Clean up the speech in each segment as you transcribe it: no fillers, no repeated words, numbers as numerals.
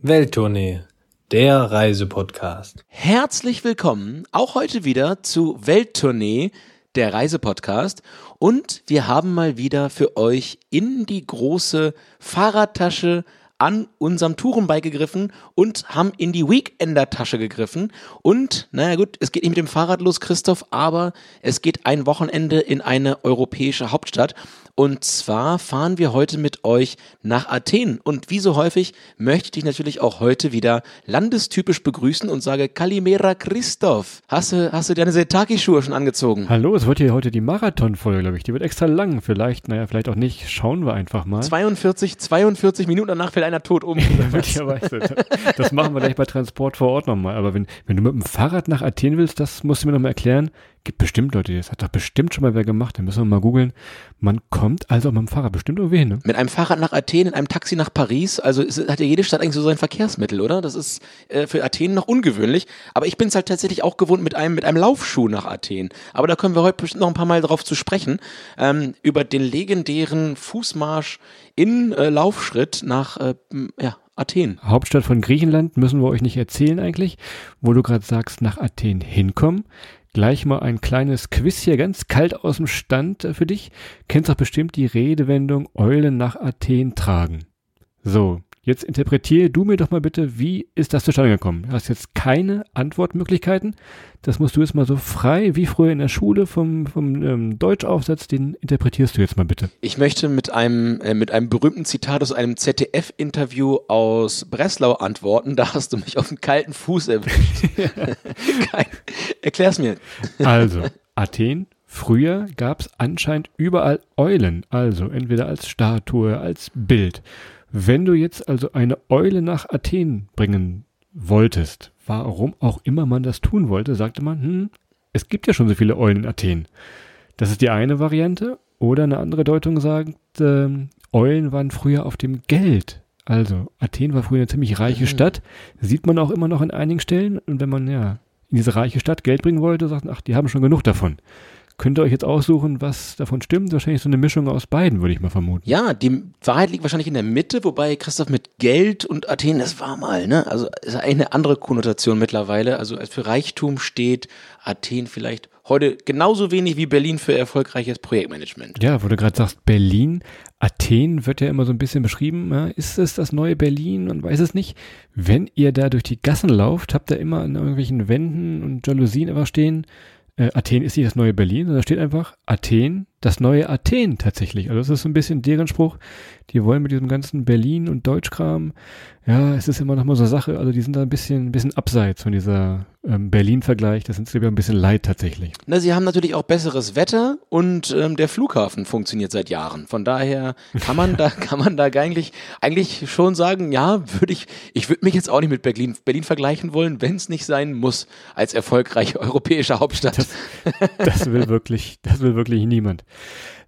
Welttournee, der Reisepodcast. Herzlich willkommen auch heute wieder zu Welttournee, der Reisepodcast. Und wir haben mal wieder für euch in die große Fahrradtasche an unserem Tourenbike gegriffen und haben in die Weekender-Tasche gegriffen. Und, naja gut, es geht nicht mit dem Fahrrad los, Christoph, aber es geht ein Wochenende in eine europäische Hauptstadt. Und zwar fahren wir heute mit euch nach Athen. Und wie so häufig möchte ich dich natürlich auch heute wieder landestypisch begrüßen und sage Kalimera, Christoph. Hast du deine Setaki-Schuhe schon angezogen? Hallo, es wird hier heute die Marathon-Folge, glaube ich. Die wird extra lang. Vielleicht auch nicht. Schauen wir einfach mal. 42 Minuten, danach vielleicht einer tot um. Das machen wir gleich bei Transport vor Ort nochmal. Aber wenn du mit dem Fahrrad nach Athen willst, das musst du mir nochmal erklären. Gibt bestimmt Leute, das hat doch bestimmt schon mal wer gemacht. Da müssen wir mal googeln. Man kommt also mit dem Fahrrad bestimmt irgendwie hin, ne? Mit einem Fahrrad nach Athen, in einem Taxi nach Paris. Also hat ja jede Stadt eigentlich so sein Verkehrsmittel, oder? Das ist für Athen noch ungewöhnlich. Aber ich bin es halt tatsächlich auch gewohnt mit einem Laufschuh nach Athen. Aber da können wir heute bestimmt noch ein paar Mal drauf zu sprechen. Über den legendären Fußmarsch in Laufschritt nach Athen. Hauptstadt von Griechenland, müssen wir euch nicht erzählen eigentlich. Wo du gerade sagst, nach Athen hinkommen. Gleich mal ein kleines Quiz hier, ganz kalt aus dem Stand für dich. Kennst doch bestimmt die Redewendung Eulen nach Athen tragen. So, jetzt interpretiere du mir doch mal bitte, wie ist das zustande gekommen? Du hast jetzt keine Antwortmöglichkeiten. Das musst du jetzt mal so frei, wie früher in der Schule vom Deutschaufsatz, den interpretierst du jetzt mal bitte. Ich möchte mit einem berühmten Zitat aus einem ZDF-Interview aus Breslau antworten. Da hast du mich auf den kalten Fuß erwischt. Erklär's mir. Also, Athen. Früher gab es anscheinend überall Eulen. Also, entweder als Statue, als Bild. Wenn du jetzt also eine Eule nach Athen bringen wolltest, warum auch immer man das tun wollte, sagte man, es gibt ja schon so viele Eulen in Athen. Das ist die eine Variante. Oder eine andere Deutung sagt, Eulen waren früher auf dem Geld. Also Athen war früher eine ziemlich reiche Stadt. Sieht man auch immer noch an einigen Stellen. Und wenn man in diese reiche Stadt Geld bringen wollte, sagt man, die haben schon genug davon. Könnt ihr euch jetzt aussuchen, was davon stimmt? Wahrscheinlich so eine Mischung aus beiden, würde ich mal vermuten. Ja, die Wahrheit liegt wahrscheinlich in der Mitte, wobei Christoph mit Geld und Athen, das war mal, ne? Also ist eine andere Konnotation mittlerweile. Also als für Reichtum steht Athen vielleicht heute genauso wenig wie Berlin für erfolgreiches Projektmanagement. Ja, wo du gerade sagst, Berlin, Athen wird ja immer so ein bisschen beschrieben. Ja, ist es das neue Berlin? Man weiß es nicht. Wenn ihr da durch die Gassen lauft, habt ihr immer an irgendwelchen Wänden und Jalousien einfach stehen, Athen ist nicht das neue Berlin, sondern da steht einfach Athen, das neue Athen tatsächlich. Also das ist so ein bisschen deren Spruch. Die wollen mit diesem ganzen Berlin- und Deutschkram, ja, es ist immer nochmal so eine Sache, also die sind da ein bisschen abseits von dieser Berlin-Vergleich, das sind sie ein bisschen leid tatsächlich. Na, sie haben natürlich auch besseres Wetter und der Flughafen funktioniert seit Jahren. Von daher kann man da eigentlich schon sagen, ja, ich würde mich jetzt auch nicht mit Berlin vergleichen wollen, wenn es nicht sein muss, als erfolgreiche europäische Hauptstadt. Das will wirklich niemand.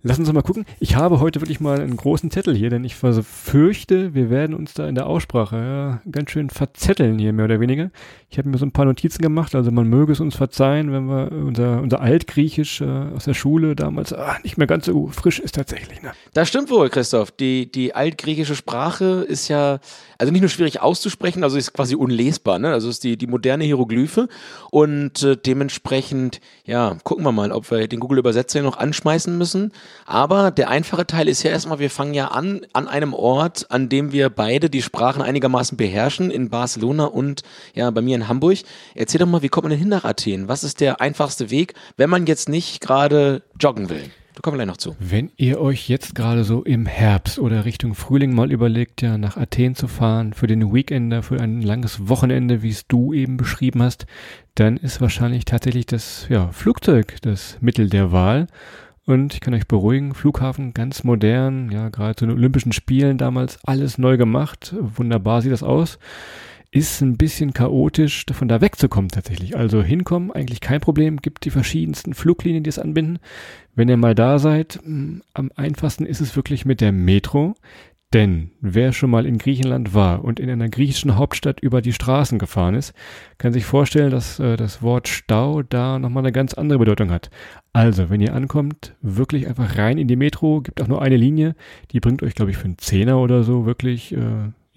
Lass uns mal gucken. Ich habe heute wirklich mal einen großen Zettel hier, denn ich fürchte, wir werden uns da in der Aussprache ganz schön verzetteln hier, mehr oder weniger. Ich habe mir so ein paar Notizen gemacht, also man möge es uns verzeihen, wenn wir unser Altgriechisch aus der Schule damals nicht mehr ganz so frisch ist tatsächlich. Ne? Das stimmt wohl, Christoph. Die altgriechische Sprache ist ja also nicht nur schwierig auszusprechen, also ist quasi unlesbar. Ne? Also ist die moderne Hieroglyphe und dementsprechend, ja, gucken wir mal, ob wir den Google-Übersetzer hier noch anschmeißen müssen. Aber der einfache Teil ist ja erstmal, wir fangen ja an einem Ort, an dem wir beide die Sprachen einigermaßen beherrschen, in Barcelona und ja bei mir in Hamburg. Erzähl doch mal, wie kommt man denn hin nach Athen? Was ist der einfachste Weg, wenn man jetzt nicht gerade joggen will? Da kommen wir gleich noch zu. Wenn ihr euch jetzt gerade so im Herbst oder Richtung Frühling mal überlegt, ja nach Athen zu fahren für den Weekender, für ein langes Wochenende, wie es du eben beschrieben hast, dann ist wahrscheinlich tatsächlich das Flugzeug das Mittel der Wahl. Und ich kann euch beruhigen, Flughafen ganz modern, ja, gerade zu den Olympischen Spielen damals alles neu gemacht, wunderbar sieht das aus. Ist ein bisschen chaotisch, von da wegzukommen tatsächlich. Also hinkommen, eigentlich kein Problem, gibt die verschiedensten Fluglinien, die es anbinden. Wenn ihr mal da seid, am einfachsten ist es wirklich mit der Metro. Denn wer schon mal in Griechenland war und in einer griechischen Hauptstadt über die Straßen gefahren ist, kann sich vorstellen, dass das Wort Stau da nochmal eine ganz andere Bedeutung hat. Also, wenn ihr ankommt, wirklich einfach rein in die Metro, gibt auch nur eine Linie, die bringt euch, glaube ich, für einen Zehner oder so wirklich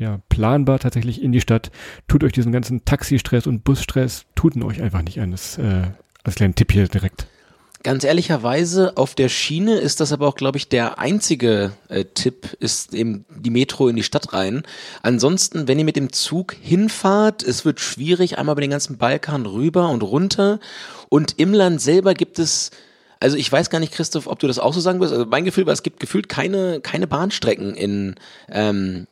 ja, planbar tatsächlich in die Stadt. Tut euch diesen ganzen Taxistress und Busstress, tut ihn euch einfach nicht an. Das als kleinen Tipp hier direkt. Ganz ehrlicherweise, auf der Schiene ist das aber auch, glaube ich, der einzige Tipp, ist eben die Metro in die Stadt rein. Ansonsten, wenn ihr mit dem Zug hinfahrt, es wird schwierig, einmal über den ganzen Balkan rüber und runter. Und im Land selber gibt es, also ich weiß gar nicht, Christoph, ob du das auch so sagen würdest. Also mein Gefühl war, es gibt gefühlt keine Bahnstrecken in,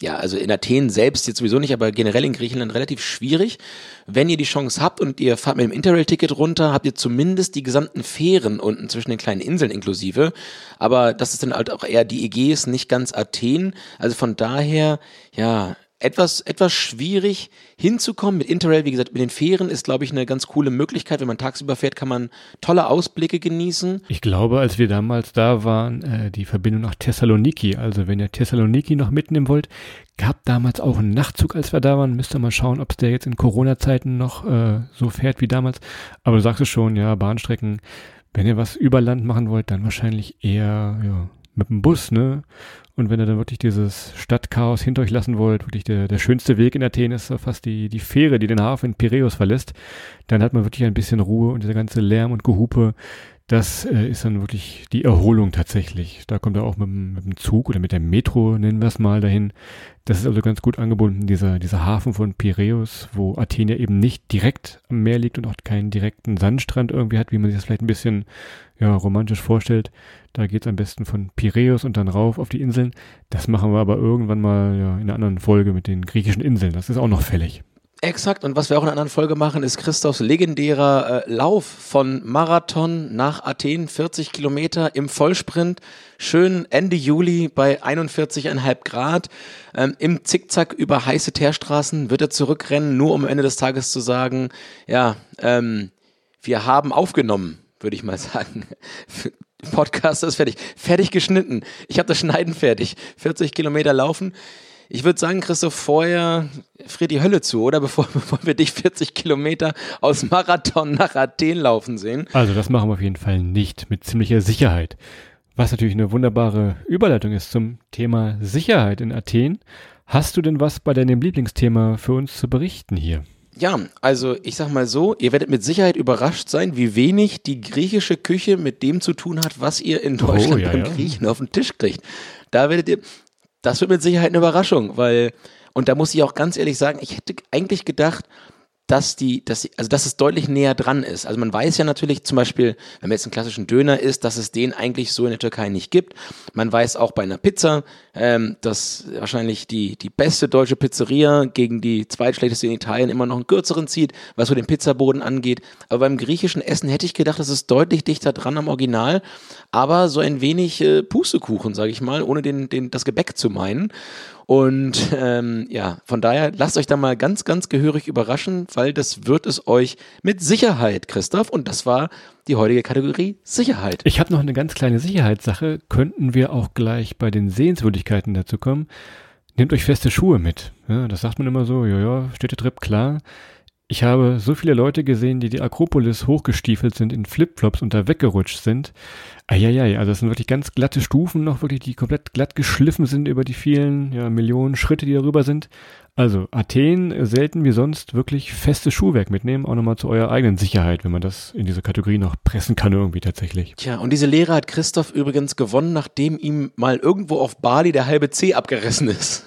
ja, also in Athen selbst jetzt sowieso nicht, aber generell in Griechenland relativ schwierig. Wenn ihr die Chance habt und ihr fahrt mit dem Interrail-Ticket runter, habt ihr zumindest die gesamten Fähren unten zwischen den kleinen Inseln inklusive. Aber das ist dann halt auch eher die Ägäis, nicht ganz Athen. Also von daher, ja, etwas schwierig hinzukommen. Mit Interrail, wie gesagt, mit den Fähren ist, glaube ich, eine ganz coole Möglichkeit. Wenn man tagsüber fährt, kann man tolle Ausblicke genießen. Ich glaube, als wir damals da waren, die Verbindung nach Thessaloniki, also wenn ihr Thessaloniki noch mitnehmen wollt, gab damals auch einen Nachtzug, als wir da waren. Müsst ihr mal schauen, ob es der jetzt in Corona-Zeiten noch so fährt wie damals. Aber du sagst es schon, ja, Bahnstrecken. Wenn ihr was über Land machen wollt, dann wahrscheinlich eher, ja, mit dem Bus, ne? Und wenn ihr dann wirklich dieses Stadtchaos hinter euch lassen wollt, wirklich der schönste Weg in Athen ist fast die Fähre, die den Hafen in Piräus verlässt, dann hat man wirklich ein bisschen Ruhe und dieser ganze Lärm und Gehupe, das ist dann wirklich die Erholung tatsächlich. Da kommt er auch mit dem Zug oder mit der Metro, nennen wir es mal, dahin. Das ist also ganz gut angebunden, dieser Hafen von Piräus, wo Athen ja eben nicht direkt am Meer liegt und auch keinen direkten Sandstrand irgendwie hat, wie man sich das vielleicht ein bisschen, ja, romantisch vorstellt. Da geht's am besten von Piräus und dann rauf auf die Inseln. Das machen wir aber irgendwann mal, ja, in einer anderen Folge mit den griechischen Inseln. Das ist auch noch fällig. Exakt, und was wir auch in einer anderen Folge machen, ist Christophs legendärer Lauf von Marathon nach Athen, 40 Kilometer im Vollsprint, schön Ende Juli bei 41,5 Grad, im Zickzack über heiße Teerstraßen wird er zurückrennen, nur um am Ende des Tages zu sagen, ja, wir haben aufgenommen, würde ich mal sagen. Podcast ist fertig geschnitten, ich habe das Schneiden fertig, 40 Kilometer laufen. Ich würde sagen, Christoph, vorher friert die Hölle zu, oder? Bevor wir dich 40 Kilometer aus Marathon nach Athen laufen sehen. Also das machen wir auf jeden Fall nicht, mit ziemlicher Sicherheit. Was natürlich eine wunderbare Überleitung ist zum Thema Sicherheit in Athen. Hast du denn was bei deinem Lieblingsthema für uns zu berichten hier? Ja, also ich sag mal so, ihr werdet mit Sicherheit überrascht sein, wie wenig die griechische Küche mit dem zu tun hat, was ihr in Deutschland beim Griechen auf den Tisch kriegt. Das wird mit Sicherheit eine Überraschung, weil, und da muss ich auch ganz ehrlich sagen, ich hätte eigentlich gedacht, dass es deutlich näher dran ist. Also man weiß ja natürlich zum Beispiel, wenn man jetzt einen klassischen Döner isst, dass es den eigentlich so in der Türkei nicht gibt. Man weiß auch bei einer Pizza, dass wahrscheinlich die beste deutsche Pizzeria gegen die zweitschlechteste in Italien immer noch einen kürzeren zieht, was so den Pizzaboden angeht. Aber beim griechischen Essen hätte ich gedacht, das ist deutlich dichter dran am Original, aber so ein wenig Pustekuchen, sage ich mal, ohne das Gebäck zu meinen. Und ja, von daher lasst euch da mal ganz, ganz gehörig überraschen, weil das wird es euch mit Sicherheit, Christoph. Und das war die heutige Kategorie Sicherheit. Ich habe noch eine ganz kleine Sicherheitssache. Könnten wir auch gleich bei den Sehenswürdigkeiten dazu kommen? Nehmt euch feste Schuhe mit. Ja, das sagt man immer so, ja, steht der Trip, klar. Ich habe so viele Leute gesehen, die Akropolis hochgestiefelt sind, in Flipflops und da weggerutscht sind. Eieiei, also das sind wirklich ganz glatte Stufen noch, wirklich, die komplett glatt geschliffen sind über die vielen, ja, Millionen Schritte, die darüber sind. Also Athen, selten wie sonst, wirklich festes Schuhwerk mitnehmen, auch nochmal zu eurer eigenen Sicherheit, wenn man das in diese Kategorie noch pressen kann irgendwie tatsächlich. Tja, und diese Lehre hat Christoph übrigens gewonnen, nachdem ihm mal irgendwo auf Bali der halbe Zeh abgerissen ist.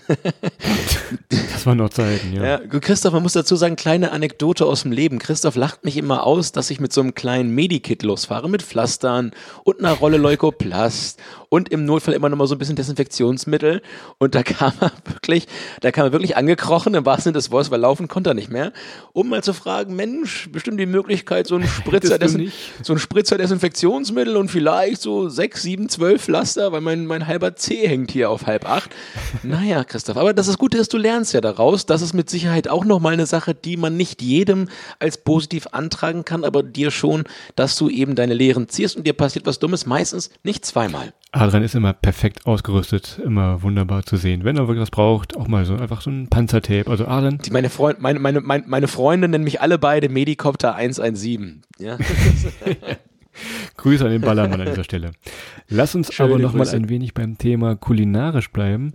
Das waren noch Zeiten, ja. Christoph, man muss dazu sagen, kleine Anekdote aus dem Leben. Christoph lacht mich immer aus, dass ich mit so einem kleinen Medikit losfahre, mit Pflastern und einer Rolle Leukoplast und im Notfall immer nochmal so ein bisschen Desinfektionsmittel. Und da kam er wirklich angekrochen, im wahrsten Sinne des Wortes, weil laufen konnte er nicht mehr, um mal zu fragen, Mensch, bestimmt die Möglichkeit, so ein Spritzer Desinfektionsmittel und vielleicht so 6, 7, 12 Pflaster, weil mein halber Zeh hängt hier auf 7:30. Naja, Christoph, aber das Gute ist, du lernst ja daraus. Das ist mit Sicherheit auch nochmal eine Sache, die man nicht jedem als positiv antragen kann, aber dir schon, dass du eben deine Lehren ziehst und dir passiert was Dummes, meistens nicht zweimal. Adrian ist immer perfekt ausgerüstet, immer wunderbar zu sehen. Wenn er wirklich was braucht, auch mal so einfach so ein Panzertape. Also Adrian. Meine Freunde nennen mich alle beide Medikopter 117. Ja. Grüße an den Ballermann an dieser Stelle. Lass uns aber nochmal ein wenig beim Thema kulinarisch bleiben.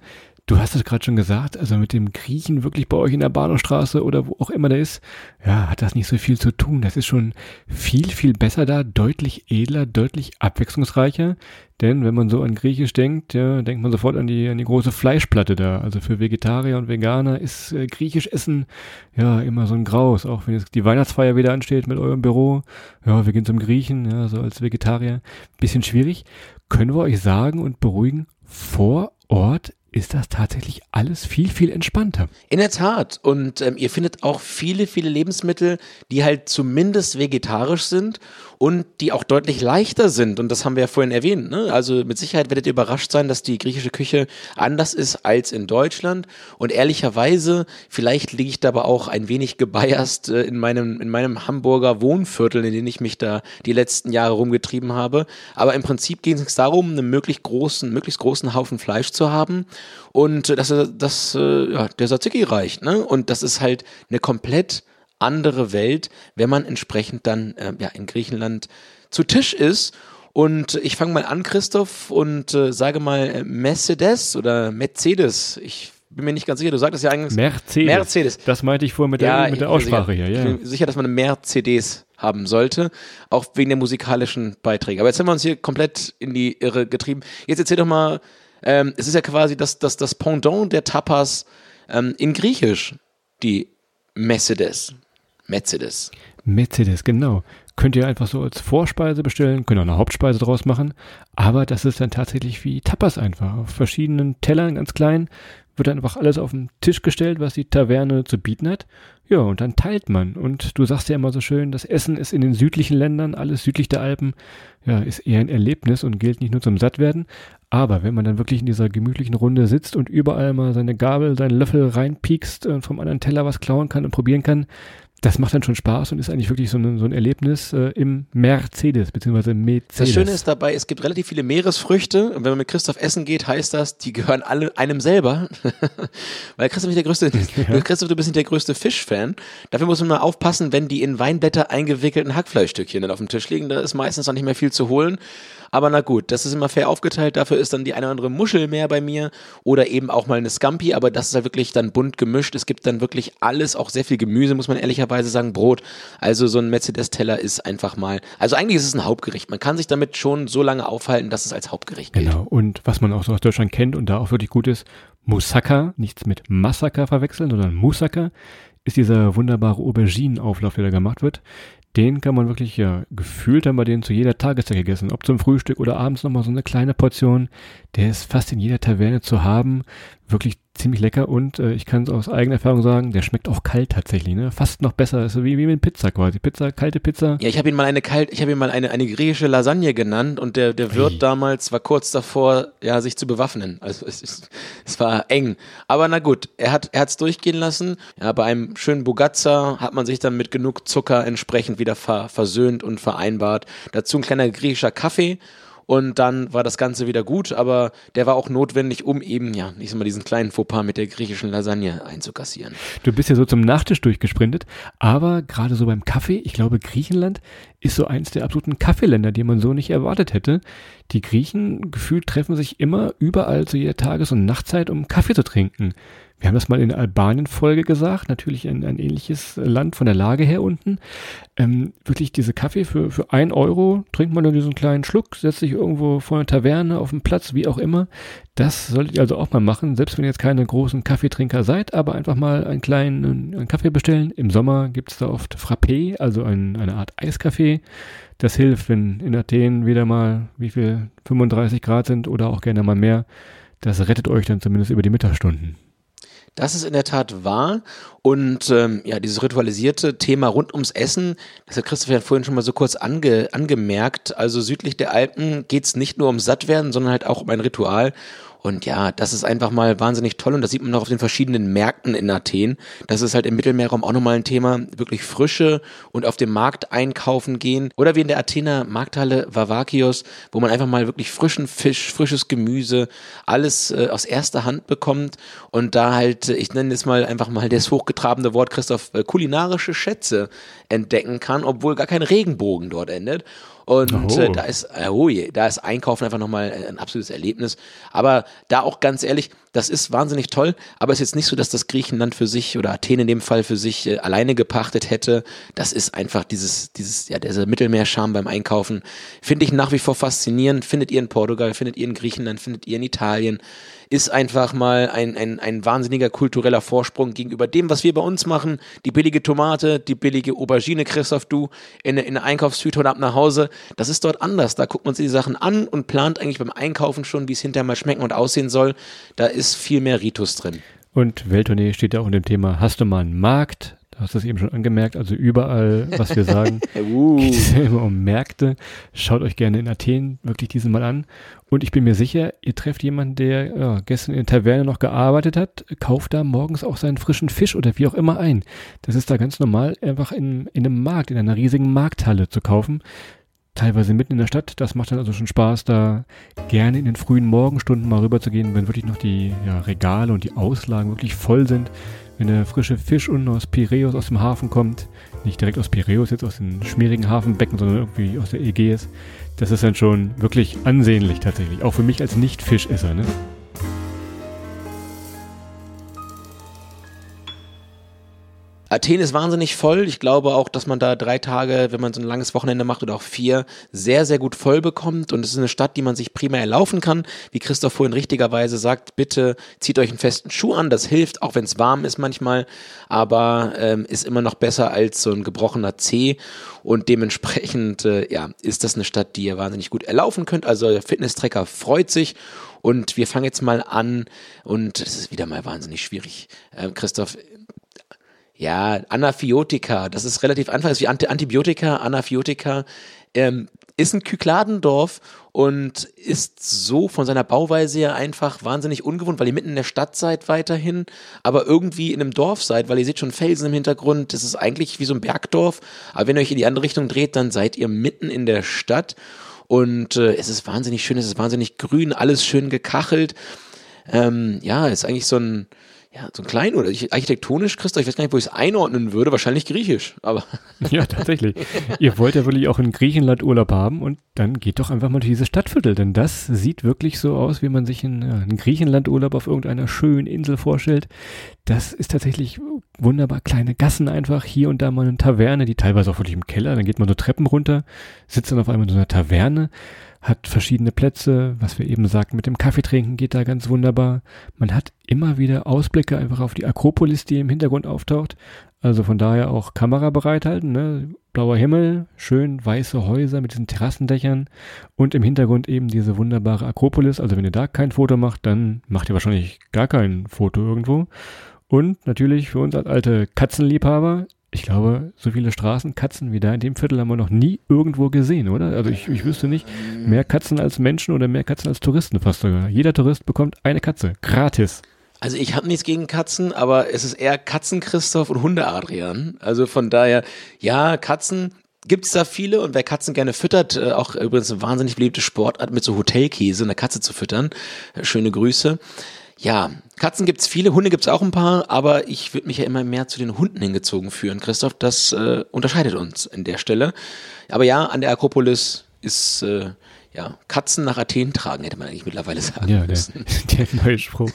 Du hast es gerade schon gesagt, also mit dem Griechen wirklich bei euch in der Bahnhofstraße oder wo auch immer der ist, ja, hat das nicht so viel zu tun. Das ist schon viel, viel besser da, deutlich edler, deutlich abwechslungsreicher. Denn wenn man so an Griechisch denkt, ja, denkt man sofort an die große Fleischplatte da. Also für Vegetarier und Veganer ist griechisch Essen ja immer so ein Graus. Auch wenn jetzt die Weihnachtsfeier wieder ansteht mit eurem Büro. Ja, wir gehen zum Griechen, ja, so als Vegetarier. Bisschen schwierig. Können wir euch sagen und beruhigen, vor Ort ist das tatsächlich alles viel, viel entspannter. In der Tat. Und ihr findet auch viele, viele Lebensmittel, die halt zumindest vegetarisch sind und die auch deutlich leichter sind. Und das haben wir ja vorhin erwähnt, ne? Also mit Sicherheit werdet ihr überrascht sein, dass die griechische Küche anders ist als in Deutschland. Und ehrlicherweise, vielleicht liege ich dabei auch ein wenig gebiased in meinem Hamburger Wohnviertel, in dem ich mich da die letzten Jahre rumgetrieben habe. Aber im Prinzip ging es darum, einen möglichst großen Haufen Fleisch zu haben. Und der Tzatziki reicht, ne? Und das ist halt eine komplett andere Welt, wenn man entsprechend dann in Griechenland zu Tisch ist. Und ich fange mal an, Christoph, und sage mal Mezedes oder Mezedes. Ich bin mir nicht ganz sicher, du sagtest ja eigentlich Mercedes. Das meinte ich vorhin mit der Aussprache hier. Ja. Ich bin sicher, dass man eine Mercedes haben sollte, auch wegen der musikalischen Beiträge. Aber jetzt haben wir uns hier komplett in die Irre getrieben. Jetzt erzähl doch mal, es ist ja quasi das Pendant der Tapas in Griechisch, die Mezedes. Mezedes, genau. Könnt ihr einfach so als Vorspeise bestellen, könnt auch eine Hauptspeise draus machen, aber das ist dann tatsächlich wie Tapas einfach. Auf verschiedenen Tellern, ganz klein, wird dann einfach alles auf den Tisch gestellt, was die Taverne zu bieten hat. Ja, und dann teilt man. Und du sagst ja immer so schön, das Essen ist in den südlichen Ländern, alles südlich der Alpen, ja, ist eher ein Erlebnis und gilt nicht nur zum Sattwerden. Aber wenn man dann wirklich in dieser gemütlichen Runde sitzt und überall mal seine Gabel, seinen Löffel reinpiekst und vom anderen Teller was klauen kann und probieren kann, das macht dann schon Spaß und ist eigentlich wirklich so ein Erlebnis im Mercedes, beziehungsweise Mezedes. Das Schöne ist dabei, es gibt relativ viele Meeresfrüchte. Und wenn man mit Christoph essen geht, heißt das, die gehören alle einem selber. Weil Christoph, du bist nicht der größte Fischfan. Dafür muss man mal aufpassen, wenn die in Weinblätter eingewickelten Hackfleischstückchen dann auf dem Tisch liegen. Da ist meistens noch nicht mehr viel zu holen. Aber na gut, das ist immer fair aufgeteilt. Dafür ist dann die eine oder andere Muschel mehr bei mir oder eben auch mal eine Scampi. Aber das ist ja wirklich dann bunt gemischt. Es gibt dann wirklich alles, auch sehr viel Gemüse, muss man ehrlicherweise sagen, Brot. Also so ein Mezedes-Teller ist einfach mal, also eigentlich ist es ein Hauptgericht. Man kann sich damit schon so lange aufhalten, dass es als Hauptgericht gilt. Genau. Und was man auch so aus Deutschland kennt und da auch wirklich gut ist, Moussaka, nichts mit Massaker verwechseln, sondern Moussaka ist dieser wunderbare Auberginenauflauf, der da gemacht wird. Den kann man wirklich, ja, gefühlt haben wir den zu jeder Tageszeit gegessen. Ob zum Frühstück oder abends nochmal so eine kleine Portion. Der ist fast in jeder Taverne zu haben. Wirklich ziemlich lecker und ich kann es aus eigener Erfahrung sagen, der schmeckt auch kalt tatsächlich, ne? Fast noch besser, ist so wie mit Pizza quasi. Pizza, kalte Pizza. Ja, ich habe ihn mal eine griechische Lasagne genannt und der Wirt damals war kurz davor, ja, sich zu bewaffnen. Also es war eng. Aber na gut, er hat's durchgehen lassen. Ja, bei einem schönen Bugatza hat man sich dann mit genug Zucker entsprechend wieder versöhnt und vereinbart. Dazu ein kleiner griechischer Kaffee. Und dann war das Ganze wieder gut, aber der war auch notwendig, um eben, ja, ich sag mal, diesen kleinen Fauxpas mit der griechischen Lasagne einzukassieren. Du bist ja so zum Nachtisch durchgesprintet, aber gerade so beim Kaffee, ich glaube, Griechenland ist so eins der absoluten Kaffeeländer, die man so nicht erwartet hätte. Die Griechen gefühlt treffen sich immer überall zu jeder Tages- und Nachtzeit, um Kaffee zu trinken. Wir haben das mal in der Albanien-Folge gesagt, natürlich ein ähnliches Land von der Lage her unten. Wirklich diese Kaffee für 1 Euro, trinkt man nur diesen kleinen Schluck, setzt sich irgendwo vor einer Taverne, auf dem Platz, wie auch immer. Das solltet ihr also auch mal machen, selbst wenn ihr jetzt keine großen Kaffeetrinker seid, aber einfach mal einen kleinen Kaffee bestellen. Im Sommer gibt es da oft Frappé, also eine Art Eiskaffee. Das hilft, wenn in Athen wieder mal, wie viel, 35 Grad sind oder auch gerne mal mehr. Das rettet euch dann zumindest über die Mittagsstunden. Das ist in der Tat wahr und dieses ritualisierte Thema rund ums Essen, das hat Christoph ja vorhin schon mal so kurz angemerkt, also südlich der Alpen geht es nicht nur um Sattwerden, sondern halt auch um ein Ritual. Und ja, das ist einfach mal wahnsinnig toll und das sieht man auch auf den verschiedenen Märkten in Athen. Das ist halt im Mittelmeerraum auch nochmal ein Thema, wirklich Frische und auf dem Markt einkaufen gehen. Oder wie in der Athener Markthalle Vavakios, wo man einfach mal wirklich frischen Fisch, frisches Gemüse, alles aus erster Hand bekommt. Und da halt, ich nenne es mal einfach mal das hochgetrabene Wort, Christoph, kulinarische Schätze entdecken kann, obwohl gar kein Regenbogen dort endet. Und da ist Einkaufen einfach nochmal ein absolutes Erlebnis. Aber da auch ganz ehrlich, das ist wahnsinnig toll, aber es ist jetzt nicht so, dass das Griechenland für sich oder Athen in dem Fall für sich alleine gepachtet hätte. Das ist einfach dieser Mittelmeerscharme beim Einkaufen. Finde ich nach wie vor faszinierend. Findet ihr in Portugal, findet ihr in Griechenland, findet ihr in Italien. Ist einfach mal ein wahnsinniger kultureller Vorsprung gegenüber dem, was wir bei uns machen. Die billige Tomate, die billige Aubergine, Christoph, du, in der Einkaufstüte und ab nach Hause. Das ist dort anders. Da guckt man sich die Sachen an und plant eigentlich beim Einkaufen schon, wie es hinterher mal schmecken und aussehen soll. Da ist viel mehr Ritus drin. Und Welttournee steht ja auch in dem Thema, hast du mal einen Markt? Du hast es eben schon angemerkt, also überall, was wir sagen, geht es ja immer um Märkte. Schaut euch gerne in Athen wirklich diesen mal an. Und ich bin mir sicher, ihr trefft jemanden, der gestern in der Taverne noch gearbeitet hat, kauft da morgens auch seinen frischen Fisch oder wie auch immer ein. Das ist da ganz normal, einfach in einem Markt, in einer riesigen Markthalle zu kaufen. Teilweise mitten in der Stadt. Das macht dann also schon Spaß, da gerne in den frühen Morgenstunden mal rüber zu gehen, wenn wirklich noch die Regale und die Auslagen wirklich voll sind. Wenn der frische Fisch unten aus Piräus aus dem Hafen kommt, nicht direkt aus Piräus, jetzt aus den schmierigen Hafenbecken, sondern irgendwie aus der Ägäis, das ist dann schon wirklich ansehnlich tatsächlich, auch für mich als Nicht-Fischesser, ne? Athen ist wahnsinnig voll. Ich glaube auch, dass man da 3 Tage, wenn man so ein langes Wochenende macht oder auch 4, sehr, sehr gut voll bekommt. Und es ist eine Stadt, die man sich prima erlaufen kann. Wie Christoph vorhin richtigerweise sagt, bitte zieht euch einen festen Schuh an. Das hilft, auch wenn es warm ist manchmal. Aber ist immer noch besser als so ein gebrochener Zeh. Und dementsprechend ist das eine Stadt, die ihr wahnsinnig gut erlaufen könnt. Also der Fitness-Tracker freut sich. Und wir fangen jetzt mal an. Und es ist wieder mal wahnsinnig schwierig, Christoph. Ja, Anafiotika, das ist relativ einfach, das ist wie Antibiotika, Anafiotika, ist ein Kykladendorf und ist so von seiner Bauweise her einfach wahnsinnig ungewohnt, weil ihr mitten in der Stadt seid weiterhin, aber irgendwie in einem Dorf seid, weil ihr seht schon Felsen im Hintergrund, das ist eigentlich wie so ein Bergdorf, aber wenn ihr euch in die andere Richtung dreht, dann seid ihr mitten in der Stadt und es ist wahnsinnig schön, es ist wahnsinnig grün, alles schön gekachelt, ist eigentlich so ein klein oder architektonisch, Christoph, ich weiß gar nicht, wo ich es einordnen würde, wahrscheinlich griechisch, aber. Ja, tatsächlich. Ihr wollt ja wirklich auch in Griechenland Urlaub haben und dann geht doch einfach mal durch diese Stadtviertel, denn das sieht wirklich so aus, wie man sich einen Griechenland Urlaub auf irgendeiner schönen Insel vorstellt. Das ist tatsächlich wunderbar, kleine Gassen einfach, hier und da mal eine Taverne, die teilweise auch wirklich im Keller, dann geht man so Treppen runter, sitzt dann auf einmal in so einer Taverne, hat verschiedene Plätze, was wir eben sagten, mit dem Kaffee trinken geht da ganz wunderbar. Man hat immer wieder Ausblicke einfach auf die Akropolis, die im Hintergrund auftaucht. Also von daher auch Kamera bereithalten, ne? Blauer Himmel, schön weiße Häuser mit diesen Terrassendächern und im Hintergrund eben diese wunderbare Akropolis. Also wenn ihr da kein Foto macht, dann macht ihr wahrscheinlich gar kein Foto irgendwo. Und natürlich für uns als alte Katzenliebhaber, ich glaube, so viele Straßenkatzen wie da in dem Viertel haben wir noch nie irgendwo gesehen, oder? Also ich wüsste nicht, mehr Katzen als Menschen oder mehr Katzen als Touristen fast sogar. Jeder Tourist bekommt eine Katze, gratis. Also ich habe nichts gegen Katzen, aber es ist eher Katzen-Christoph und Hunde-Adrian. Also von daher, ja, Katzen gibt es da viele und wer Katzen gerne füttert, auch übrigens eine wahnsinnig beliebte Sportart mit so Hotelkäse, eine Katze zu füttern, schöne Grüße. Ja, Katzen gibt's viele, Hunde gibt's auch ein paar, aber ich würde mich ja immer mehr zu den Hunden hingezogen führen, Christoph. Das unterscheidet uns an der Stelle. Aber ja, an der Akropolis ist Katzen nach Athen tragen, hätte man eigentlich mittlerweile sagen müssen. Der neue Spruch.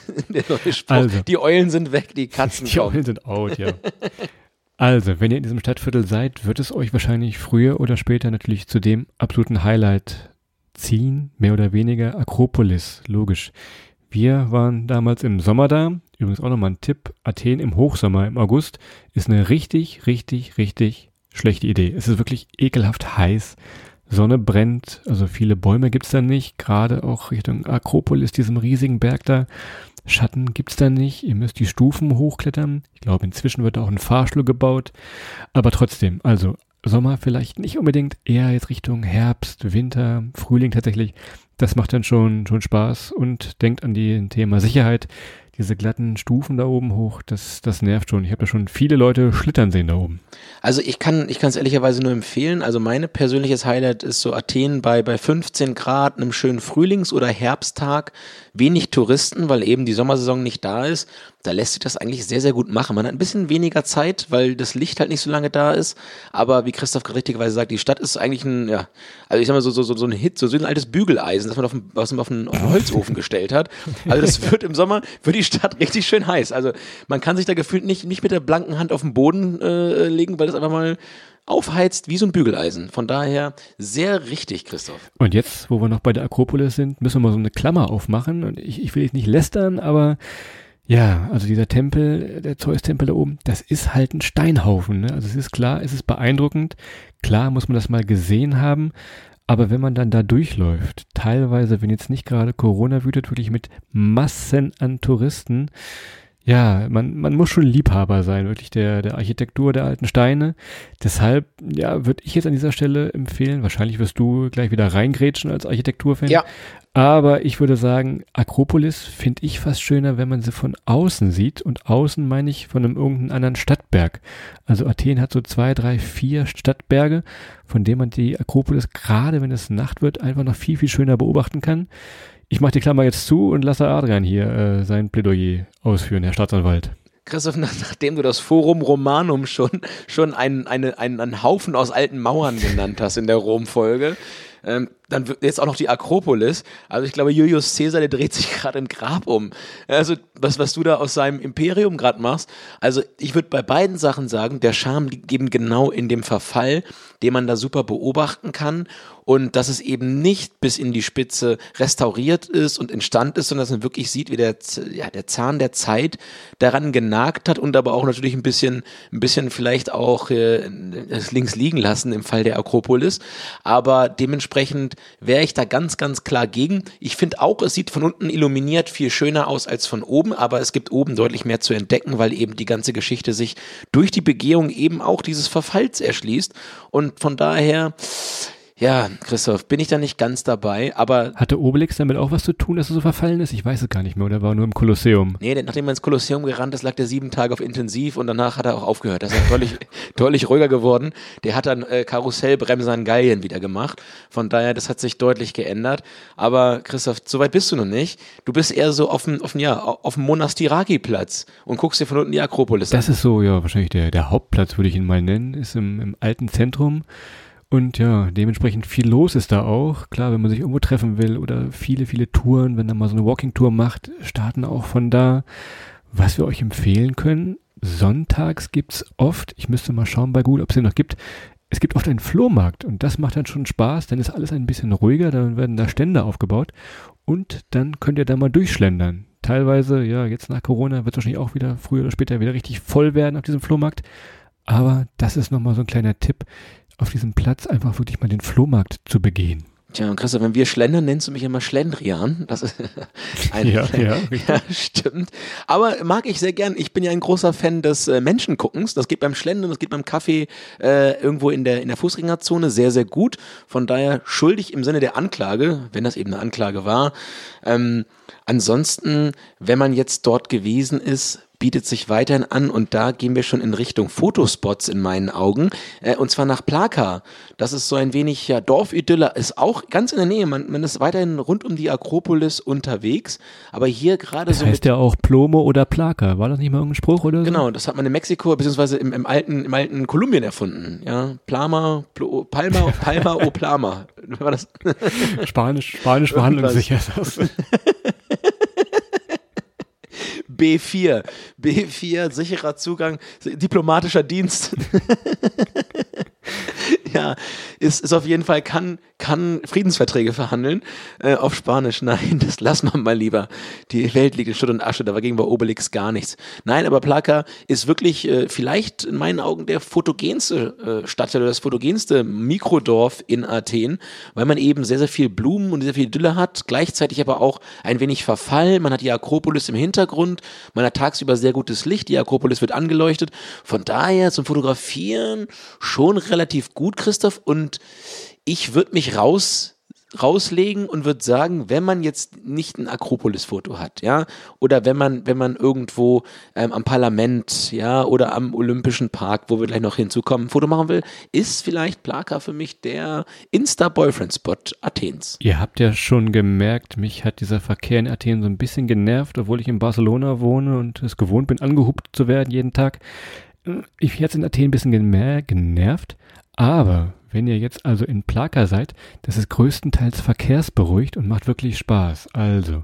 Also, die Eulen sind weg, die Katzen kommen. Die Eulen sind out, ja. Also, wenn ihr in diesem Stadtviertel seid, wird es euch wahrscheinlich früher oder später natürlich zu dem absoluten Highlight ziehen, mehr oder weniger Akropolis, logisch. Wir waren damals im Sommer da. Übrigens auch nochmal ein Tipp. Athen im Hochsommer, im August, ist eine richtig, richtig, richtig schlechte Idee. Es ist wirklich ekelhaft heiß. Sonne brennt, also viele Bäume gibt es da nicht. Gerade auch Richtung Akropolis, diesem riesigen Berg da. Schatten gibt es da nicht. Ihr müsst die Stufen hochklettern. Ich glaube, inzwischen wird auch ein Fahrstuhl gebaut. Aber trotzdem, also Sommer vielleicht nicht unbedingt, eher jetzt Richtung Herbst, Winter, Frühling tatsächlich. Das macht dann schon Spaß und denkt an die Thema Sicherheit. Diese glatten Stufen da oben hoch, das nervt schon. Ich habe ja schon viele Leute schlittern sehen da oben. Also ich kann es ehrlicherweise nur empfehlen. Also mein persönliches Highlight ist so Athen bei 15 Grad, einem schönen Frühlings- oder Herbsttag, wenig Touristen, weil eben die Sommersaison nicht da ist. Da lässt sich das eigentlich sehr, sehr gut machen. Man hat ein bisschen weniger Zeit, weil das Licht halt nicht so lange da ist. Aber wie Christoph richtigerweise sagt, die Stadt ist eigentlich ein, ja, also ich sag mal so ein Hit, so ein altes Bügeleisen, das man auf den Holzofen gestellt hat. Also das wird im Sommer für die Stadt richtig schön heiß. Also man kann sich da gefühlt nicht mit der blanken Hand auf den Boden legen, weil das einfach mal aufheizt wie so ein Bügeleisen. Von daher sehr richtig, Christoph. Und jetzt, wo wir noch bei der Akropolis sind, müssen wir mal so eine Klammer aufmachen. Und ich will jetzt nicht lästern, aber ja, also dieser Tempel, der Zeus-Tempel da oben, das ist halt ein Steinhaufen, ne? Also es ist klar, es ist beeindruckend. Klar muss man das mal gesehen haben. Aber wenn man dann da durchläuft, teilweise, wenn jetzt nicht gerade Corona wütet, wirklich mit Massen an Touristen, ja, man muss schon Liebhaber sein, wirklich der Architektur der alten Steine. Deshalb, ja, würde ich jetzt an dieser Stelle empfehlen, wahrscheinlich wirst du gleich wieder reingrätschen als Architekturfan. Ja. Aber ich würde sagen, Akropolis finde ich fast schöner, wenn man sie von außen sieht. Und außen meine ich von einem irgendeinen anderen Stadtberg. Also Athen hat so 2, 3, 4 Stadtberge, von denen man die Akropolis, gerade wenn es Nacht wird, einfach noch viel, viel schöner beobachten kann. Ich mache die Klammer jetzt zu und lasse Adrian hier sein Plädoyer ausführen, Herr Staatsanwalt. Christoph, nachdem du das Forum Romanum schon einen Haufen aus alten Mauern genannt hast in der Rom-Folge, dann jetzt auch noch die Akropolis. Also ich glaube, Julius Caesar, der dreht sich gerade im Grab um. Also was du da aus seinem Imperium gerade machst. Also ich würde bei beiden Sachen sagen, der Charme liegt eben genau in dem Verfall, den man da super beobachten kann. Und dass es eben nicht bis in die Spitze restauriert ist und instand ist, sondern dass man wirklich sieht, wie der Zahn der Zeit daran genagt hat und aber auch natürlich ein bisschen vielleicht auch links liegen lassen im Fall der Akropolis. Aber dementsprechend wäre ich da ganz, ganz klar gegen. Ich finde auch, es sieht von unten illuminiert viel schöner aus als von oben, aber es gibt oben deutlich mehr zu entdecken, weil eben die ganze Geschichte sich durch die Begehung eben auch dieses Verfalls erschließt. Und von daher, ja, Christoph, bin ich da nicht ganz dabei, aber... Hatte Obelix damit auch was zu tun, dass er so verfallen ist? Ich weiß es gar nicht mehr, oder war er nur im Kolosseum? Nee, nachdem er ins Kolosseum gerannt ist, lag der 7 Tage auf Intensiv und danach hat er auch aufgehört. Das ist deutlich, deutlich ruhiger geworden. Der hat dann Karussellbremser in Gallien wieder gemacht. Von daher, das hat sich deutlich geändert. Aber Christoph, so weit bist du noch nicht. Du bist eher so auf dem Monastiraki-Platz und guckst dir von unten die Akropolis an. Das ist so, ja, wahrscheinlich der Hauptplatz, würde ich ihn mal nennen, ist im alten Zentrum. Und ja, dementsprechend viel los ist da auch. Klar, wenn man sich irgendwo treffen will oder viele, viele Touren, wenn man mal so eine Walking-Tour macht, starten auch von da. Was wir euch empfehlen können, sonntags gibt's oft, ich müsste mal schauen bei Google, ob es den noch gibt, es gibt oft einen Flohmarkt und das macht dann schon Spaß, dann ist alles ein bisschen ruhiger, dann werden da Stände aufgebaut und dann könnt ihr da mal durchschlendern. Teilweise, ja, jetzt nach Corona wird es wahrscheinlich auch wieder früher oder später wieder richtig voll werden auf diesem Flohmarkt, aber das ist nochmal so ein kleiner Tipp, auf diesem Platz einfach wirklich mal den Flohmarkt zu begehen. Tja, und Christoph, wenn wir schlendern, nennst du mich immer Schlendrian. Das ist ein ja, stimmt. Aber mag ich sehr gern. Ich bin ja ein großer Fan des Menschenguckens. Das geht beim Schlendern, das geht beim Kaffee irgendwo in der Fußgängerzone sehr, sehr gut. Von daher schuldig im Sinne der Anklage, wenn das eben eine Anklage war. Ansonsten, wenn man jetzt dort gewesen ist, bietet sich weiterhin an und da gehen wir schon in Richtung Fotospots in meinen Augen und zwar nach Plaka. Das ist so ein wenig ja, Dorfidylle, ist auch ganz in der Nähe, man ist weiterhin rund um die Akropolis unterwegs, aber hier gerade so... Das heißt ja auch Plomo oder Plaka, war das nicht mal irgendein Spruch oder so? Genau, das hat man in Mexiko beziehungsweise im alten Kolumbien erfunden, ja, Palma o Plama, war das? Spanisch verhandlungssicher ist das. B4, sicherer Zugang, diplomatischer Dienst. Ja, ist auf jeden Fall, kann Friedensverträge verhandeln. Auf Spanisch, nein, das lassen wir mal lieber. Die Welt liegt in Schutt und Asche, da ging bei Obelix gar nichts. Nein, aber Plaka ist wirklich vielleicht in meinen Augen der fotogenste Stadtteil oder das fotogenste Mikrodorf in Athen, weil man eben sehr, sehr viel Blumen und sehr viel Idylle hat, gleichzeitig aber auch ein wenig Verfall. Man hat die Akropolis im Hintergrund, man hat tagsüber sehr gutes Licht, die Akropolis wird angeleuchtet. Von daher zum Fotografieren schon relativ gut, Christoph, und ich würde mich raus rauslegen und würde sagen, wenn man jetzt nicht ein Akropolis-Foto hat, ja, oder wenn man irgendwo am Parlament, ja, oder am Olympischen Park, wo wir gleich noch hinzukommen, ein Foto machen will, ist vielleicht Plaka für mich der Insta-Boyfriend-Spot Athens. Ihr habt ja schon gemerkt, mich hat dieser Verkehr in Athen so ein bisschen genervt, obwohl ich in Barcelona wohne und es gewohnt bin, angehupt zu werden jeden Tag. Ich bin jetzt in Athen ein bisschen mehr genervt, aber wenn ihr jetzt also in Plaka seid, das ist größtenteils verkehrsberuhigt und macht wirklich Spaß. Also,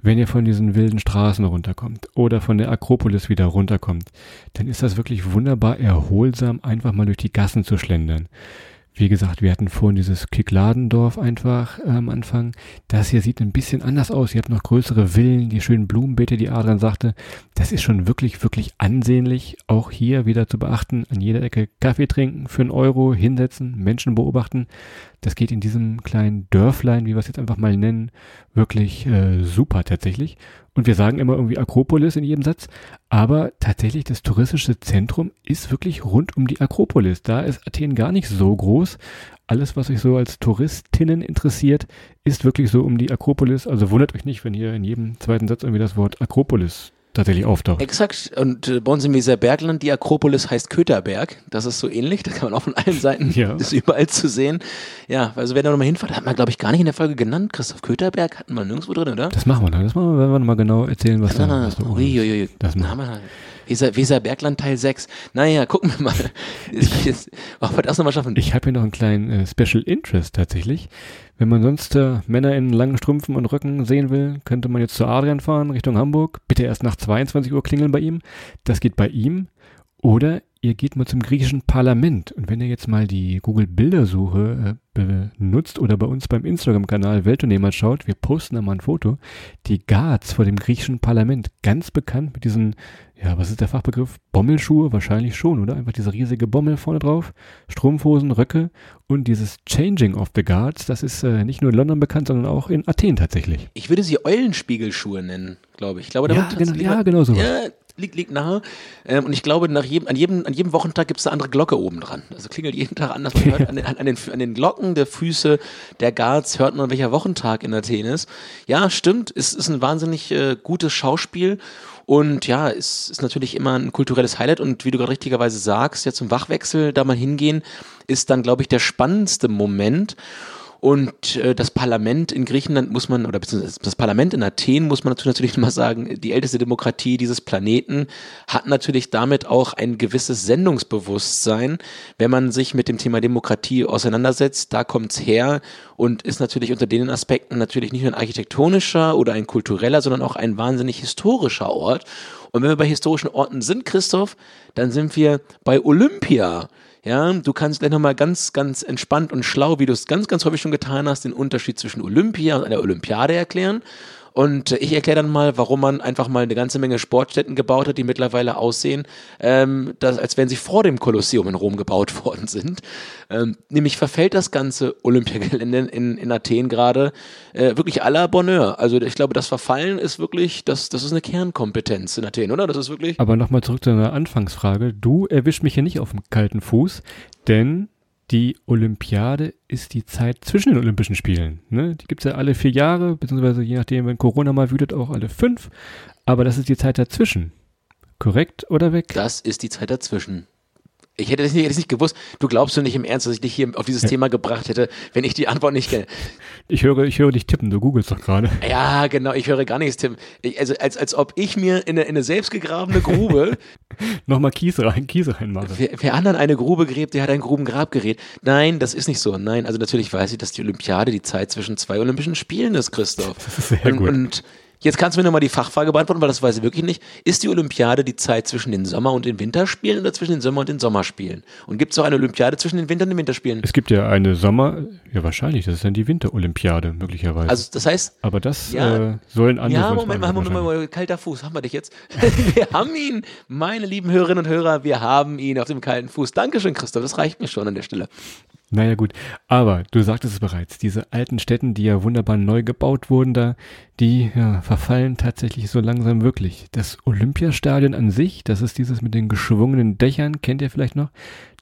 wenn ihr von diesen wilden Straßen runterkommt oder von der Akropolis wieder runterkommt, dann ist das wirklich wunderbar erholsam, einfach mal durch die Gassen zu schlendern. Wie gesagt, wir hatten vorhin dieses Kykladendorf einfach am Anfang. Das hier sieht ein bisschen anders aus. Ihr habt noch größere Villen, die schönen Blumenbeete, die Adrian sagte. Das ist schon wirklich, wirklich ansehnlich. Auch hier wieder zu beachten, an jeder Ecke Kaffee trinken, für einen Euro hinsetzen, Menschen beobachten. Das geht in diesem kleinen Dörflein, wie wir es jetzt einfach mal nennen, wirklich super tatsächlich. Und wir sagen immer irgendwie Akropolis in jedem Satz, aber tatsächlich das touristische Zentrum ist wirklich rund um die Akropolis. Da ist Athen gar nicht so groß. Alles, was euch so als Touristinnen interessiert, ist wirklich so um die Akropolis. Also wundert euch nicht, wenn hier in jedem zweiten Satz irgendwie das Wort Akropolis tatsächlich auftaucht. Exakt. Und bei uns im Weser Bergland, die Akropolis heißt Köterberg. Das ist so ähnlich. Da kann man auch von allen Seiten, ja, ist überall zu sehen. Ja, also wenn ihr nochmal hinfahrt, hat man, glaube ich, gar nicht in der Folge genannt. Christoph Köterberg hatten wir nirgendwo drin, oder? Das machen wir dann. Das machen wir, wenn wir nochmal genau erzählen, was da ist. Das machen wir dann. Weser Bergland Teil 6. Naja, gucken wir mal. Ob wir das nochmal schaffen. Ich habe hier noch einen kleinen Special Interest tatsächlich. Wenn man sonst Männer in langen Strümpfen und Röcken sehen will, könnte man jetzt zu Adrian fahren, Richtung Hamburg. Bitte erst nach 22 Uhr klingeln bei ihm. Das geht bei ihm. Oder ihr geht mal zum griechischen Parlament. Und wenn ihr jetzt mal die Google-Bildersuche benutzt oder bei uns beim Instagram-Kanal Welttournee mal schaut, wir posten da mal ein Foto. Die Guards vor dem griechischen Parlament, ganz bekannt mit diesen, ja, was ist der Fachbegriff? Bommelschuhe? Wahrscheinlich schon, oder? Einfach diese riesige Bommel vorne drauf, Strumpfhosen, Röcke und dieses Changing of the Guards, das ist nicht nur in London bekannt, sondern auch in Athen tatsächlich. Ich würde sie Eulenspiegelschuhe nennen, glaube ich. Genau so. Ja, liegt nahe. Und ich glaube, an jedem Wochentag gibt es eine andere Glocke oben dran. Also klingelt jeden Tag anders. Man hört an den Glocken der Füße der Guards, hört man, welcher Wochentag in Athen ist. Ja, stimmt. Es ist ein wahnsinnig gutes Schauspiel. Und ja, es ist natürlich immer ein kulturelles Highlight. Und wie du gerade richtigerweise sagst, ja, zum Wachwechsel da mal hingehen, ist dann, glaube ich, der spannendste Moment. Und das Parlament in Griechenland muss man, oder beziehungsweise das Parlament in Athen muss man natürlich mal sagen, die älteste Demokratie dieses Planeten, hat natürlich damit auch ein gewisses Sendungsbewusstsein, wenn man sich mit dem Thema Demokratie auseinandersetzt. Da kommt's her und ist natürlich unter den Aspekten natürlich nicht nur ein architektonischer oder ein kultureller, sondern auch ein wahnsinnig historischer Ort. Und wenn wir bei historischen Orten sind, Christoph, dann sind wir bei Olympia. Ja, du kannst gleich nochmal ganz, ganz entspannt und schlau, wie du es ganz, ganz häufig schon getan hast, den Unterschied zwischen Olympia und einer Olympiade erklären. Und ich erkläre dann mal, warum man einfach mal eine ganze Menge Sportstätten gebaut hat, die mittlerweile aussehen, als wenn sie vor dem Kolosseum in Rom gebaut worden sind. Nämlich verfällt das ganze Olympiagelände in Athen gerade wirklich à la Bonheur. Also ich glaube, das Verfallen ist wirklich, das ist eine Kernkompetenz in Athen, oder? Das ist wirklich. Aber nochmal zurück zu einer Anfangsfrage. Du erwischst mich hier nicht auf dem kalten Fuß, denn die Olympiade ist die Zeit zwischen den Olympischen Spielen. Ne? Die gibt es ja alle 4 Jahre, beziehungsweise je nachdem, wenn Corona mal wütet, auch alle 5. Aber das ist die Zeit dazwischen. Korrekt oder weg? Das ist die Zeit dazwischen. Ich hätte das nicht gewusst. Du glaubst doch nicht im Ernst, dass ich dich hier auf dieses Thema gebracht hätte, wenn ich die Antwort nicht kenne. Ich höre dich tippen, du googelst doch gerade. Ja, genau, ich höre gar nichts tippen. Als ob ich mir in eine selbst gegrabene Grube nochmal Kies rein mache. Wer anderen eine Grube gräbt, der hat ein Grubengrabgerät. Nein, das ist nicht so. Nein, also natürlich weiß ich, dass die Olympiade die Zeit zwischen 2 Olympischen Spielen ist, Christoph. Das ist sehr gut. Und jetzt kannst du mir nochmal die Fachfrage beantworten, weil das weiß ich wirklich nicht. Ist die Olympiade die Zeit zwischen den Sommer- und den Winterspielen oder zwischen den Sommer- und den Sommerspielen? Und gibt es auch eine Olympiade zwischen den Winter- und den Winterspielen? Es gibt ja eine wahrscheinlich, das ist dann die Winterolympiade möglicherweise. Also das heißt. Aber das sollen andere. Ja, Moment mal, kalter Fuß, haben wir dich jetzt? Wir haben ihn, meine lieben Hörerinnen und Hörer, wir haben ihn auf dem kalten Fuß. Dankeschön, Christoph, das reicht mir schon an der Stelle. Naja gut, aber du sagtest es bereits, diese alten Städten, die ja wunderbar neu gebaut wurden da, die ja verfallen tatsächlich so langsam wirklich. Das Olympiastadion an sich, das ist dieses mit den geschwungenen Dächern, kennt ihr vielleicht noch,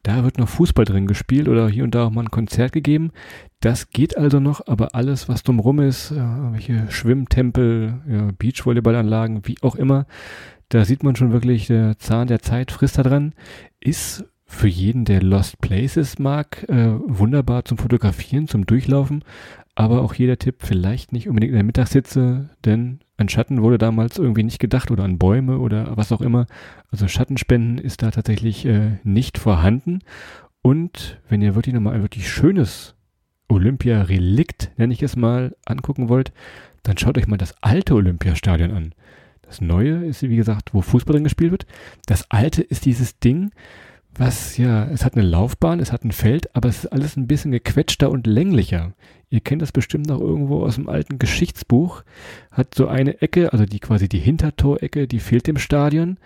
da wird noch Fußball drin gespielt oder hier und da auch mal ein Konzert gegeben. Das geht also noch, aber alles, was drumherum ist, welche Schwimmtempel, ja, Beachvolleyballanlagen, wie auch immer, da sieht man schon wirklich, der Zahn der Zeit frisst da dran, ist für jeden, der Lost Places mag, wunderbar zum Fotografieren, zum Durchlaufen. Aber auch jeder Tipp, vielleicht nicht unbedingt in der Mittagshitze, denn an Schatten wurde damals irgendwie nicht gedacht oder an Bäume oder was auch immer. Also Schattenspenden ist da tatsächlich nicht vorhanden. Und wenn ihr wirklich nochmal ein wirklich schönes Olympia-Relikt, nenne ich es mal, angucken wollt, dann schaut euch mal das alte Olympiastadion an. Das neue ist, wie gesagt, wo Fußball drin gespielt wird. Das alte ist dieses Ding, was ja, es hat eine Laufbahn, es hat ein Feld, aber es ist alles ein bisschen gequetschter und länglicher. Ihr kennt das bestimmt noch irgendwo aus dem alten Geschichtsbuch. Hat so eine Ecke, also die quasi die Hintertorecke, die fehlt dem Stadion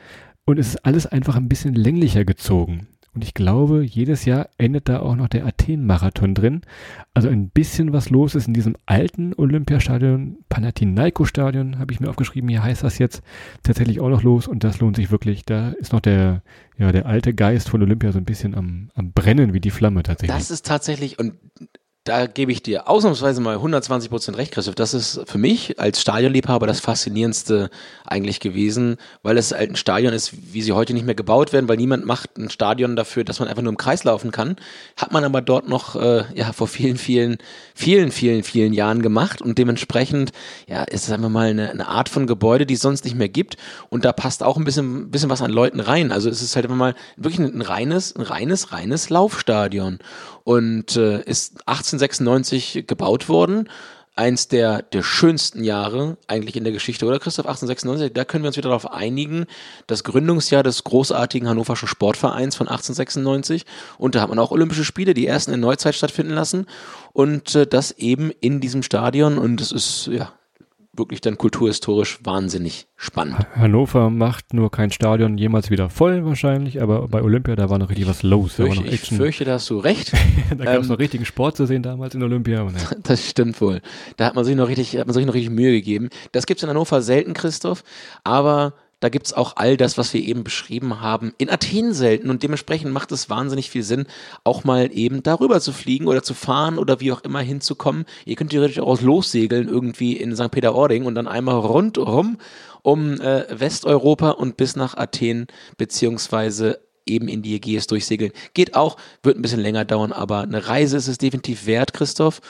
und es ist alles einfach ein bisschen länglicher gezogen. Und ich glaube, jedes Jahr endet da auch noch der Athen-Marathon drin. Also ein bisschen was los ist in diesem alten Olympiastadion, Panathinaiko-Stadion, habe ich mir aufgeschrieben, hier heißt das jetzt, tatsächlich auch noch los. Und das lohnt sich wirklich. Da ist noch der alte Geist von Olympia so ein bisschen am Brennen wie die Flamme tatsächlich. Das ist tatsächlich, und da gebe ich dir ausnahmsweise mal 120% recht, Christoph. Das ist für mich als Stadionliebhaber das Faszinierendste eigentlich gewesen, weil es halt ein Stadion ist, wie sie heute nicht mehr gebaut werden, weil niemand macht ein Stadion dafür, dass man einfach nur im Kreis laufen kann. Hat man aber dort noch vor vielen Jahren gemacht und dementsprechend ist es einfach mal eine Art von Gebäude, die es sonst nicht mehr gibt und da passt auch ein bisschen was an Leuten rein. Also es ist halt einfach mal wirklich ein reines Laufstadion und ist 1896 gebaut worden. Eins der schönsten Jahre eigentlich in der Geschichte, oder Christoph? 1896, da können wir uns wieder darauf einigen. Das Gründungsjahr des großartigen Hannoverschen Sportvereins von 1896. Und da hat man auch Olympische Spiele, die ersten in Neuzeit stattfinden lassen. Und das eben in diesem Stadion. Und es ist wirklich dann kulturhistorisch wahnsinnig spannend. Hannover macht nur kein Stadion jemals wieder voll wahrscheinlich, aber bei Olympia, da war noch richtig was los. Ich fürchte, da hast du recht. Da gab es noch richtigen Sport zu sehen damals in Olympia. Oder? Das stimmt wohl. Da hat man sich noch richtig Mühe gegeben. Das gibt es in Hannover selten, Christoph, aber da gibt es auch all das, was wir eben beschrieben haben, in Athen selten und dementsprechend macht es wahnsinnig viel Sinn, auch mal eben darüber zu fliegen oder zu fahren oder wie auch immer hinzukommen. Ihr könnt theoretisch auch lossegeln irgendwie in St. Peter-Ording und dann einmal rundherum um Westeuropa und bis nach Athen beziehungsweise eben in die Ägäis durchsegeln. Geht auch, wird ein bisschen länger dauern, aber eine Reise ist es definitiv wert, Christoph.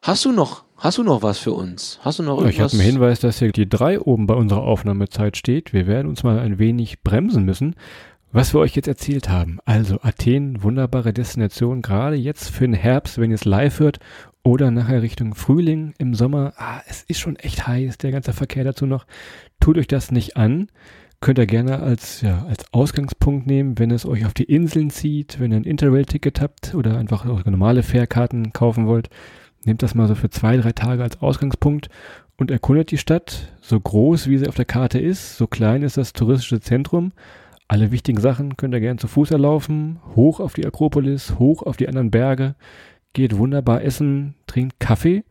Hast du noch was für uns? Hast du noch irgendwas? Ich habe einen Hinweis, dass hier die 3 oben bei unserer Aufnahmezeit steht. Wir werden uns mal ein wenig bremsen müssen, was wir euch jetzt erzählt haben. Also Athen, wunderbare Destination, gerade jetzt für den Herbst, wenn ihr es live hört oder nachher Richtung Frühling im Sommer. Es ist schon echt heiß, der ganze Verkehr dazu noch. Tut euch das nicht an. Könnt ihr gerne als Ausgangspunkt nehmen, wenn es euch auf die Inseln zieht, wenn ihr ein Interrail-Ticket habt oder einfach eure normale Fährkarten kaufen wollt. Nehmt das mal so für 2-3 Tage als Ausgangspunkt und erkundet die Stadt, so groß wie sie auf der Karte ist, so klein ist das touristische Zentrum. Alle wichtigen Sachen könnt ihr gerne zu Fuß erlaufen, hoch auf die Akropolis, hoch auf die anderen Berge, geht wunderbar essen, trinkt Kaffee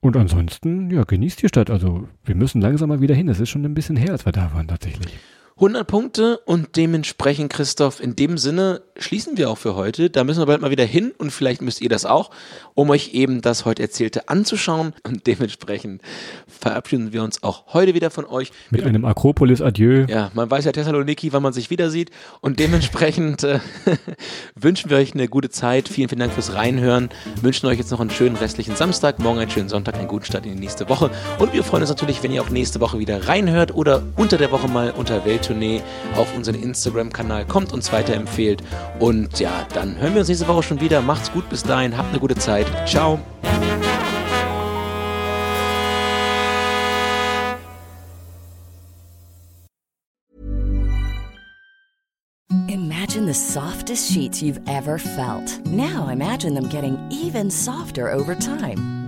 und ansonsten genießt die Stadt. Also wir müssen langsam mal wieder hin, es ist schon ein bisschen her, als wir da waren tatsächlich. 100 Punkte und dementsprechend, Christoph, in dem Sinne schließen wir auch für heute. Da müssen wir bald mal wieder hin und vielleicht müsst ihr das auch, um euch eben das heute Erzählte anzuschauen. Und dementsprechend verabschieden wir uns auch heute wieder von euch. Mit einem Akropolis-Adieu. Ja, man weiß ja Thessaloniki, wann man sich wieder sieht. Und dementsprechend wünschen wir euch eine gute Zeit. Vielen, vielen Dank fürs Reinhören. Wünschen euch jetzt noch einen schönen restlichen Samstag, morgen einen schönen Sonntag, einen guten Start in die nächste Woche. Und wir freuen uns natürlich, wenn ihr auch nächste Woche wieder reinhört oder unter der Woche mal unter Welt Tournee auf unseren Instagram-Kanal kommt, uns weiterempfehlt und dann hören wir uns nächste Woche schon wieder. Macht's gut bis dahin, habt eine gute Zeit. Ciao. Imagine the softest sheets you've ever felt. Now imagine them getting even softer over time.